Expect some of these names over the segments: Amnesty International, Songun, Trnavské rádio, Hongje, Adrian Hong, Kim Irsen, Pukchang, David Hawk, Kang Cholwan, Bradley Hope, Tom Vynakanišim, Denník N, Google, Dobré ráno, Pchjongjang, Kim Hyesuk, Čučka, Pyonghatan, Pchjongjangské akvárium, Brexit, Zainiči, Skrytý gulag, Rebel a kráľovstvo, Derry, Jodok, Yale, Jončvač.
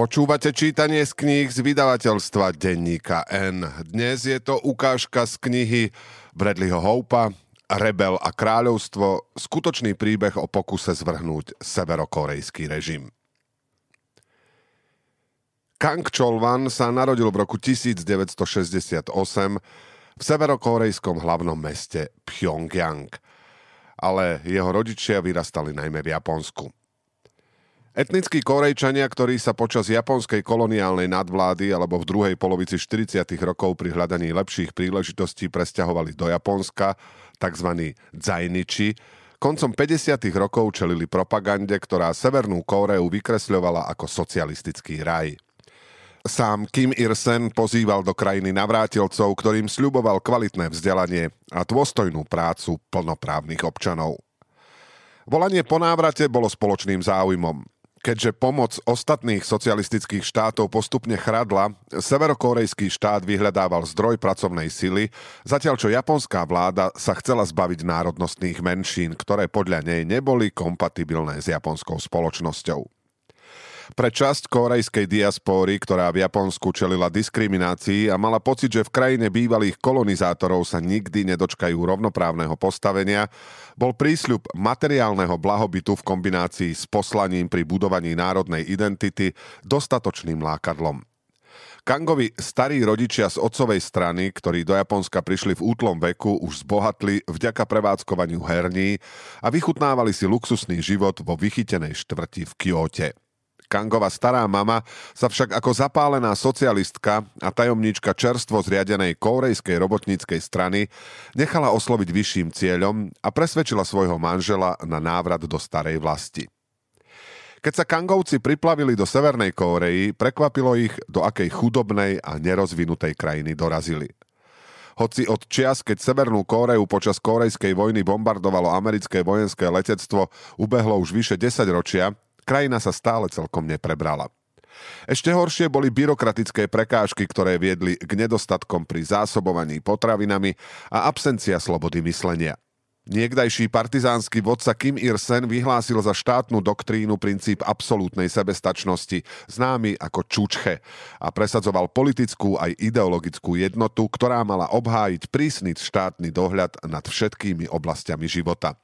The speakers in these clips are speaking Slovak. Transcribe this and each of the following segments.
Počúvate čítanie z kníh z vydavateľstva Denníka N. Dnes je to ukážka z knihy Bradleyho Hopea Rebel a kráľovstvo, skutočný príbeh o pokuse zvrhnúť severokorejský režim. Kang Cholwan sa narodil v roku 1968 v severokorejskom hlavnom meste Pchjongjang, ale jeho rodičia vyrastali najmä v Japonsku. Etnickí Korejčania, ktorí sa počas japonskej koloniálnej nadvlády alebo v druhej polovici 40. rokov pri hľadaní lepších príležitostí presťahovali do Japonska, tzv. Zainiči, koncom 50. rokov čelili propagande, ktorá Severnú Kóreu vykresľovala ako socialistický raj. Sám Kim Irsen pozýval do krajiny navrátilcov, ktorým sľuboval kvalitné vzdelanie a dôstojnú prácu plnoprávnych občanov. Volanie po návrate bolo spoločným záujmom. Keďže pomoc ostatných socialistických štátov postupne chradla, severokorejský štát vyhľadával zdroj pracovnej sily, zatiaľ čo japonská vláda sa chcela zbaviť národnostných menšín, ktoré podľa nej neboli kompatibilné s japonskou spoločnosťou. Pre časť korejskej diaspóry, ktorá v Japonsku čelila diskriminácii a mala pocit, že v krajine bývalých kolonizátorov sa nikdy nedočkajú rovnoprávneho postavenia, bol prísľub materiálneho blahobytu v kombinácii s poslaním pri budovaní národnej identity dostatočným lákadlom. Kangovi starí rodičia z otcovej strany, ktorí do Japonska prišli v útlom veku, už zbohatli vďaka prevádzkovaniu herní a vychutnávali si luxusný život vo vychytenej štvrti v Kjóte. Kangova stará mama sa však ako zapálená socialistka a tajomníčka čerstvo zriadenej korejskej robotníckej strany nechala osloviť vyšším cieľom a presvedčila svojho manžela na návrat do starej vlasti. Keď sa Kangovci priplavili do Severnej Kórei, prekvapilo ich, do akej chudobnej a nerozvinutej krajiny dorazili. Hoci od čias, keď Severnú Kóreu počas Kórejskej vojny bombardovalo americké vojenské letectvo, ubehlo už vyše 10 ročia, krajina sa stále celkom neprebrala. Ešte horšie boli byrokratické prekážky, ktoré viedli k nedostatkom pri zásobovaní potravinami a absencia slobody myslenia. Niekdajší partizánsky vodca Kim Irsen vyhlásil za štátnu doktrínu princíp absolútnej sebestačnosti, známy ako Čučche, a presadzoval politickú aj ideologickú jednotu, ktorá mala obhájiť prísny štátny dohľad nad všetkými oblastiami života.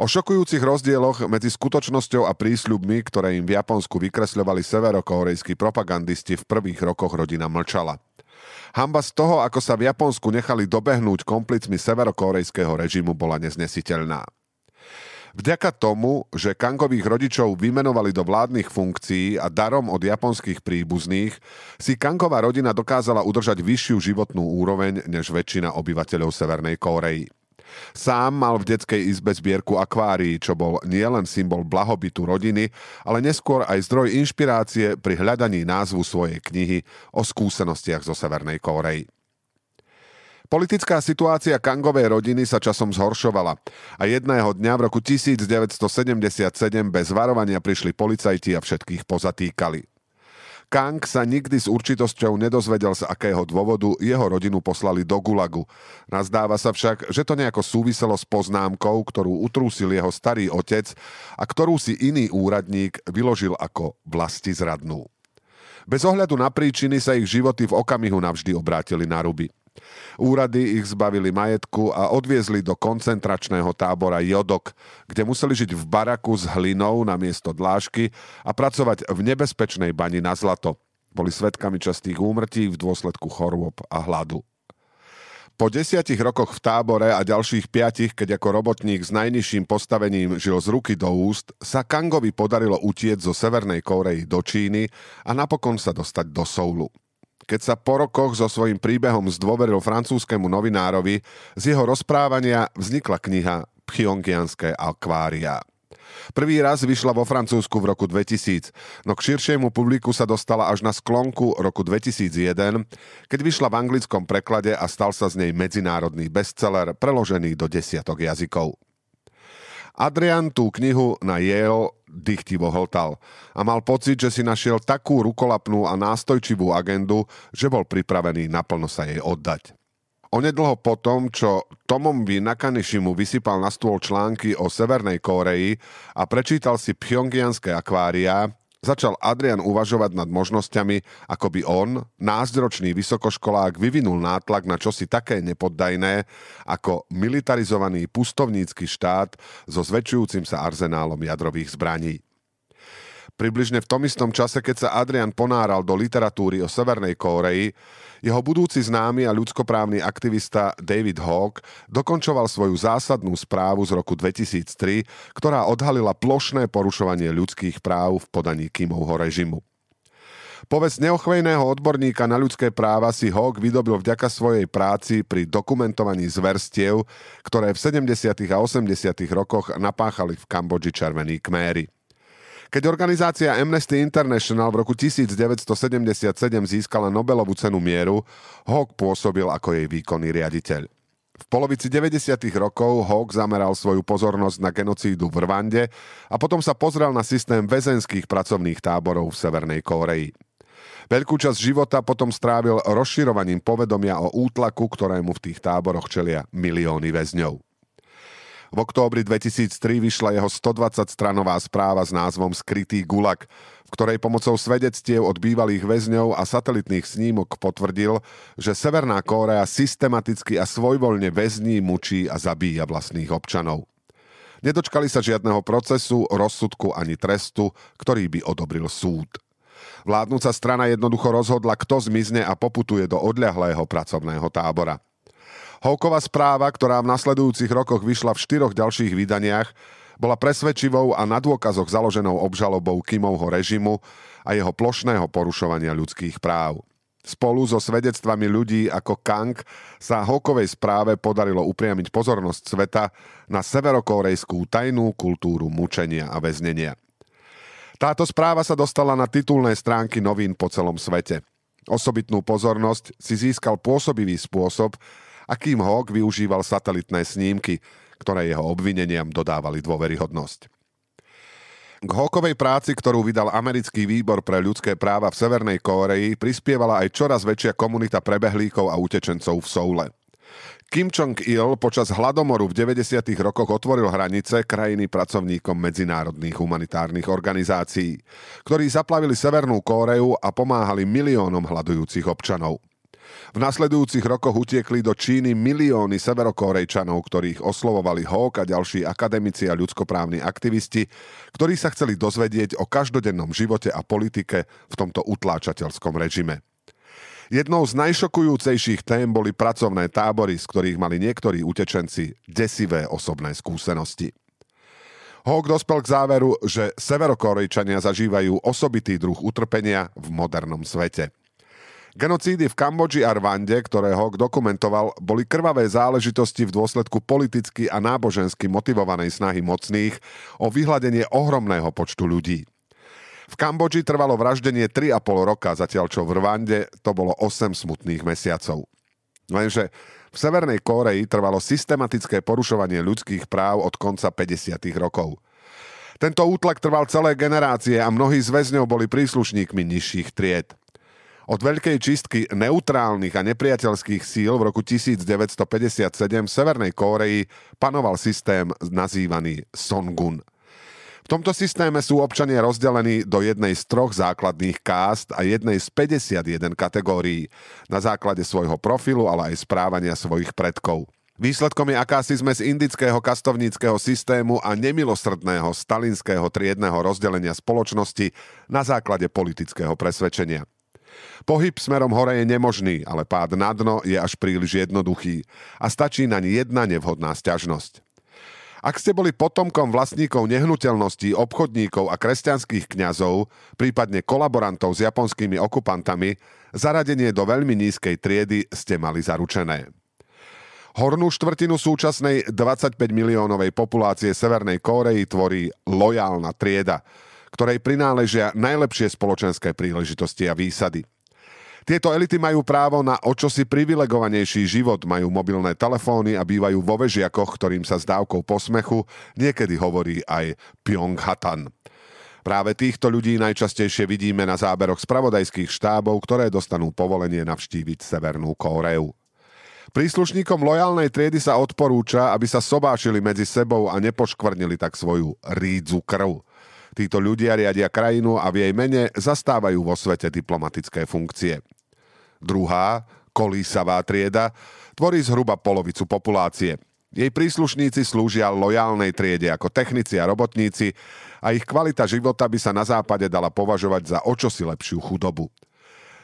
O šokujúcich rozdieloch medzi skutočnosťou a prísľubmi, ktoré im v Japonsku vykresľovali severokórejskí propagandisti, v prvých rokoch rodina mlčala. Hanba z toho, ako sa v Japonsku nechali dobehnúť komplicmi severokórejského režimu, bola neznesiteľná. Vďaka tomu, že Kangových rodičov vymenovali do vládnych funkcií a darom od japonských príbuzných, si Kangová rodina dokázala udržať vyššiu životnú úroveň než väčšina obyvateľov Severnej Kórei. Sám mal v detskej izbe zbierku akvárií, čo bol nielen symbol blahobytu rodiny, ale neskôr aj zdroj inšpirácie pri hľadaní názvu svojej knihy o skúsenostiach zo Severnej Kórey. Politická situácia Kangovej rodiny sa časom zhoršovala a jedného dňa v roku 1977 bez varovania prišli policajti a všetkých pozatýkali. Kang sa nikdy s určitosťou nedozvedel, z akého dôvodu jeho rodinu poslali do gulagu. Nazdáva sa však, že to nejako súviselo s poznámkou, ktorú utrúsil jeho starý otec a ktorú si iný úradník vyložil ako vlastizradnú. Bez ohľadu na príčiny sa ich životy v okamihu navždy obrátili na ruby. Úrady ich zbavili majetku a odviezli do koncentračného tábora Jodok, kde museli žiť v baraku s hlinou namiesto dlášky a pracovať v nebezpečnej bani na zlato. Boli svedkami častých úmrtí v dôsledku chorôb a hladu. Po 10 rokoch v tábore a ďalších 5, keď ako robotník s najnižším postavením žil z ruky do úst, sa Kangovi podarilo utiec zo Severnej Kórey do Číny a napokon sa dostať do Soulu. Keď sa po rokoch so svojím príbehom zdôveril francúzskému novinárovi, z jeho rozprávania vznikla kniha Pchjongjangské akvária. Prvý raz vyšla vo Francúzsku v roku 2000, no k širšiemu publiku sa dostala až na sklonku roku 2001, keď vyšla v anglickom preklade a stal sa z nej medzinárodný bestseller, preložený do 10 jazykov. Adrian tú knihu na Yale dychtivo hltal a mal pocit, že si našiel takú rukolapnú a nástojčivú agendu, že bol pripravený naplno sa jej oddať. Onedlho potom, čo Tomom Vynakanišimu vysypal na stôl články o Severnej Kórei a prečítal si Pchjongjangské akvária, Začal Adrian uvažovať nad možnosťami, ako by on, názdročný vysokoškolák, vyvinul nátlak na čosi také nepoddajné, ako militarizovaný pustovnícky štát so zväčšujúcim sa arzenálom jadrových zbraní. Približne v tom istom čase, keď sa Adrian ponáral do literatúry o Severnej Kóreji, jeho budúci známy a ľudskoprávny aktivista David Hawk dokončoval svoju zásadnú správu z roku 2003, ktorá odhalila plošné porušovanie ľudských práv v podaní Kimovho režimu. Povesť neochvejného odborníka na ľudské práva si Hawk vydobil vďaka svojej práci pri dokumentovaní zverstiev, ktoré v 70. a 80. rokoch napáchali v Kambodži červení kméri. Keď organizácia Amnesty International v roku 1977 získala Nobelovú cenu mieru, Hawk pôsobil ako jej výkonný riaditeľ. V polovici 90. rokov Hawk zameral svoju pozornosť na genocídu v Rwande a potom sa pozrel na systém väzenských pracovných táborov v Severnej Kórei. Veľkú časť života potom strávil rozširovaním povedomia o útlaku, ktorému v tých táboroch čelia milióny väzňov. V októbri 2003 vyšla jeho 120-stranová správa s názvom Skrytý gulag, v ktorej pomocou svedectiev od bývalých väzňov a satelitných snímok potvrdil, že Severná Kórea systematicky a svojvoľne väzní, mučí a zabíja vlastných občanov. Nedočkali sa žiadneho procesu, rozsudku ani trestu, ktorý by odobril súd. Vládnuca strana jednoducho rozhodla, kto zmizne a poputuje do odľahlého pracovného tábora. Hawková správa, ktorá v nasledujúcich rokoch vyšla v 4 ďalších vydaniach, bola presvedčivou a na dôkazoch založenou obžalobou Kimovho režimu a jeho plošného porušovania ľudských práv. Spolu so svedectvami ľudí ako Kang sa Hawkovej správe podarilo upriamiť pozornosť sveta na severokórejskú tajnú kultúru mučenia a väznenia. Táto správa sa dostala na titulné stránky novín po celom svete. Osobitnú pozornosť si získal pôsobivý spôsob, akým Hawk využíval satelitné snímky, ktoré jeho obvineniam dodávali dôveryhodnosť. K Hawkovej práci, ktorú vydal Americký výbor pre ľudské práva v Severnej Kórei, prispievala aj čoraz väčšia komunita prebehlíkov a utečencov v Soule. Kim Jong-il počas hladomoru v 90. rokoch otvoril hranice krajiny pracovníkom medzinárodných humanitárnych organizácií, ktorí zaplavili Severnú Kóreu a pomáhali miliónom hladujúcich občanov. V nasledujúcich rokoch utiekli do Číny milióny severokórejčanov, ktorých oslovovali Hawk a ďalší akademici a ľudskoprávni aktivisti, ktorí sa chceli dozvedieť o každodennom živote a politike v tomto utláčateľskom režime. Jednou z najšokujúcejších tém boli pracovné tábory, z ktorých mali niektorí utečenci desivé osobné skúsenosti. Hawk dospel k záveru, že severokórejčania zažívajú osobitý druh utrpenia v modernom svete. Genocídy v Kambodži a Rwande, ktoré Hawk dokumentoval, boli krvavé záležitosti v dôsledku politicky a nábožensky motivovanej snahy mocných o vyhladenie ohromného počtu ľudí. V Kambodži trvalo vraždenie 3,5 roka, zatiaľ čo v Rwande to bolo 8 smutných mesiacov. Lenže v Severnej Kórei trvalo systematické porušovanie ľudských práv od konca 50. rokov. Tento útlak trval celé generácie a mnohí z väzňov boli príslušníkmi nižších tried. Od veľkej čistky neutrálnych a nepriateľských síl v roku 1957 v Severnej Kórei panoval systém nazývaný Songun. V tomto systéme sú občania rozdelení do jednej z 3 základných kást a jednej z 51 kategórií na základe svojho profilu, ale aj správania svojich predkov. Výsledkom je akási zmes indického kastovníckeho systému a nemilosrdného stalinského triedného rozdelenia spoločnosti na základe politického presvedčenia. Pohyb smerom hore je nemožný, ale pád na dno je až príliš jednoduchý a stačí naň jedna nevhodná sťažnosť. Ak ste boli potomkom vlastníkov nehnuteľností, obchodníkov a kresťanských kňazov, prípadne kolaborantov s japonskými okupantami, zaradenie do veľmi nízkej triedy ste mali zaručené. Hornú štvrtinu súčasnej 25 miliónovej populácie Severnej Kórei tvorí lojálna trieda, ktorej prináležia najlepšie spoločenské príležitosti a výsady. Tieto elity majú právo na očosi privilegovanejší život, majú mobilné telefóny a bývajú vo vežiakoch, ktorým sa s dávkou posmechu niekedy hovorí aj Pyonghatan. Práve týchto ľudí najčastejšie vidíme na záberoch spravodajských štábov, ktoré dostanú povolenie navštíviť Severnú Kóreu. Príslušníkom lojálnej triedy sa odporúča, aby sa sobášili medzi sebou a nepoškvrnili tak svoju rídzu krv. Títo ľudia riadia krajinu a v jej mene zastávajú vo svete diplomatické funkcie. Druhá, kolísavá trieda, tvorí zhruba polovicu populácie. Jej príslušníci slúžia lojálnej triede ako technici a robotníci a ich kvalita života by sa na západe dala považovať za očosi lepšiu chudobu.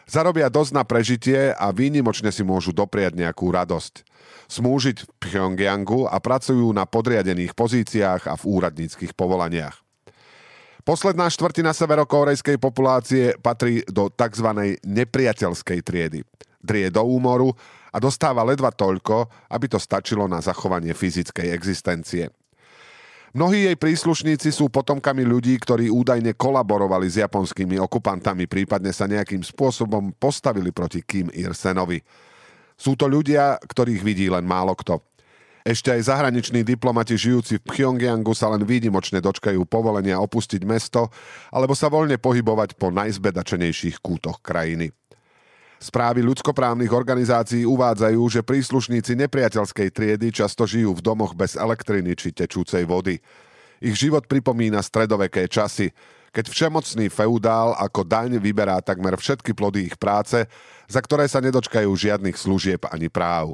Zarobia dosť na prežitie a výnimočne si môžu dopriať nejakú radosť. Smúžiť v Pchjongjangu a pracujú na podriadených pozíciách a v úradníckych povolaniach. Posledná štvrtina severokórejskej populácie patrí do tzv. Nepriateľskej triedy. Drie do úmoru a dostáva ledva toľko, aby to stačilo na zachovanie fyzickej existencie. Mnohí jej príslušníci sú potomkami ľudí, ktorí údajne kolaborovali s japonskými okupantami, prípadne sa nejakým spôsobom postavili proti Kim Irsenovi. Sú to ľudia, ktorých vidí len málo kto. Ešte aj zahraniční diplomati žijúci v Pchjongjangu sa len výnimočne dočkajú povolenia opustiť mesto alebo sa voľne pohybovať po najzbedačenejších kútoch krajiny. Správy ľudskoprávnych organizácií uvádzajú, že príslušníci nepriateľskej triedy často žijú v domoch bez elektriny či tečúcej vody. Ich život pripomína stredoveké časy, keď všemocný feudál ako daň vyberá takmer všetky plody ich práce, za ktoré sa nedočkajú žiadnych služieb ani práv.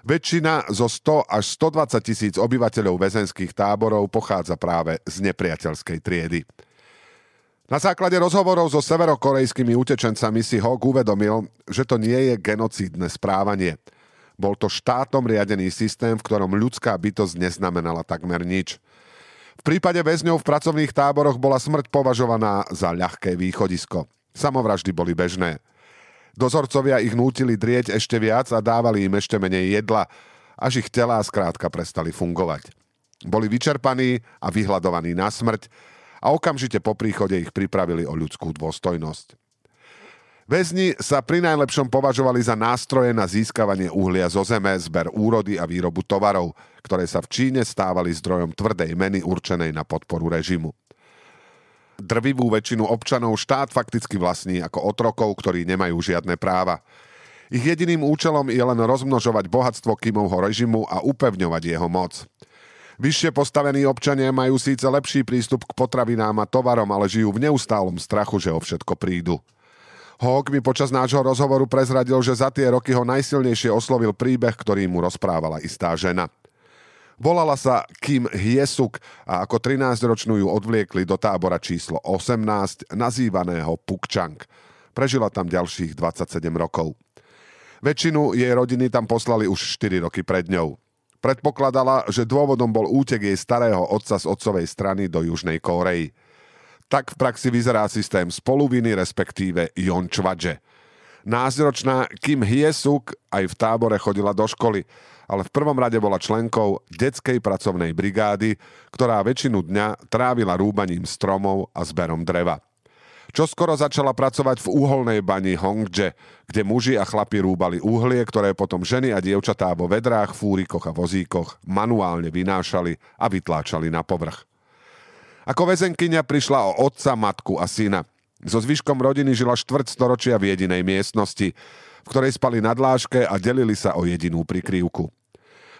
Väčšina zo 100 až 120 tisíc obyvateľov väzenských táborov pochádza práve z nepriateľskej triedy. Na základe rozhovorov so severokorejskými utečencami si Hawk uvedomil, že to nie je genocídne správanie. Bol to štátom riadený systém, v ktorom ľudská bytosť neznamenala takmer nič. V prípade väzňov v pracovných táboroch bola smrť považovaná za ľahké východisko. Samovraždy boli bežné. Dozorcovia ich nútili drieť ešte viac a dávali im ešte menej jedla, až ich telá skrátka prestali fungovať. Boli vyčerpaní a vyhladovaní na smrť, a okamžite po príchode ich pripravili o ľudskú dôstojnosť. Väzni sa pri najlepšom považovali za nástroje na získavanie uhlia zo zeme, zber úrody a výrobu tovarov, ktoré sa v Číne stávali zdrojom tvrdej meny určenej na podporu režimu. Drvivú väčšinu občanov štát fakticky vlastní ako otrokov, ktorí nemajú žiadne práva. Ich jediným účelom je len rozmnožovať bohatstvo Kimovho režimu a upevňovať jeho moc. Vyššie postavení občania majú síce lepší prístup k potravinám a tovarom, ale žijú v neustálom strachu, že o všetko prídu. Hawk mi počas nášho rozhovoru prezradil, že za tie roky ho najsilnejšie oslovil príbeh, ktorý mu rozprávala istá žena. Volala sa Kim Hyesuk a ako 13-ročnú ju odvliekli do tábora číslo 18, nazývaného Pukchang. Prežila tam ďalších 27 rokov. Väčšinu jej rodiny tam poslali už 4 roky pred ňou. Predpokladala, že dôvodom bol útek jej starého otca z otcovej strany do Južnej Kórey. Tak v praxi vyzerá systém spoluviny, respektíve Jončvače. Násťročná Kim Hyesuk aj v tábore chodila do školy, ale v prvom rade bola členkou detskej pracovnej brigády, ktorá väčšinu dňa trávila rúbaním stromov a zberom dreva. Čoskoro začala pracovať v úholnej bani Hongje, kde muži a chlapi rúbali uhlie, ktoré potom ženy a dievčatá vo vedrách, fúrikoch a vozíkoch manuálne vynášali a vytláčali na povrch. Ako väzenkyňa prišla o otca, matku a syna. So zvyškom rodiny žila štvrtstoročia v jedinej miestnosti, v ktorej spali na dláške a delili sa o jedinú prikryvku.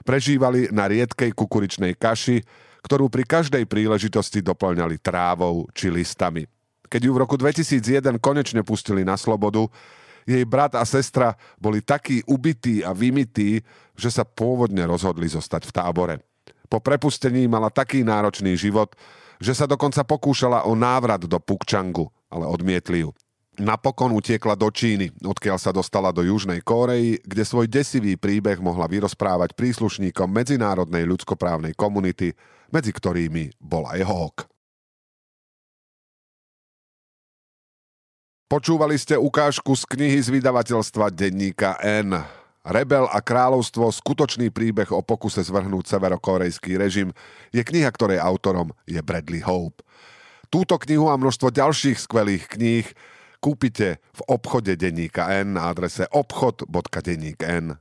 Prežívali na riedkej kukuričnej kaši, ktorú pri každej príležitosti doplňali trávou či listami. Keď ju v roku 2001 konečne pustili na slobodu, jej brat a sestra boli takí ubití a vymití, že sa pôvodne rozhodli zostať v tábore. Po prepustení mala taký náročný život, že sa dokonca pokúšala o návrat do Pukčangu, ale odmietli ju. Napokon utiekla do Číny, odkiaľ sa dostala do Južnej Kórey, kde svoj desivý príbeh mohla vyrozprávať príslušníkom medzinárodnej ľudskoprávnej komunity, medzi ktorými bol aj Hawk. Počúvali ste ukážku z knihy z vydavateľstva Denníka N. Rebel a kráľovstvo, skutočný príbeh o pokuse zvrhnúť severokorejský režim, je kniha, ktorej autorom je Bradley Hope. Túto knihu a množstvo ďalších skvelých kníh kúpite v obchode Denníka N na adrese obchod.dennikn.sk.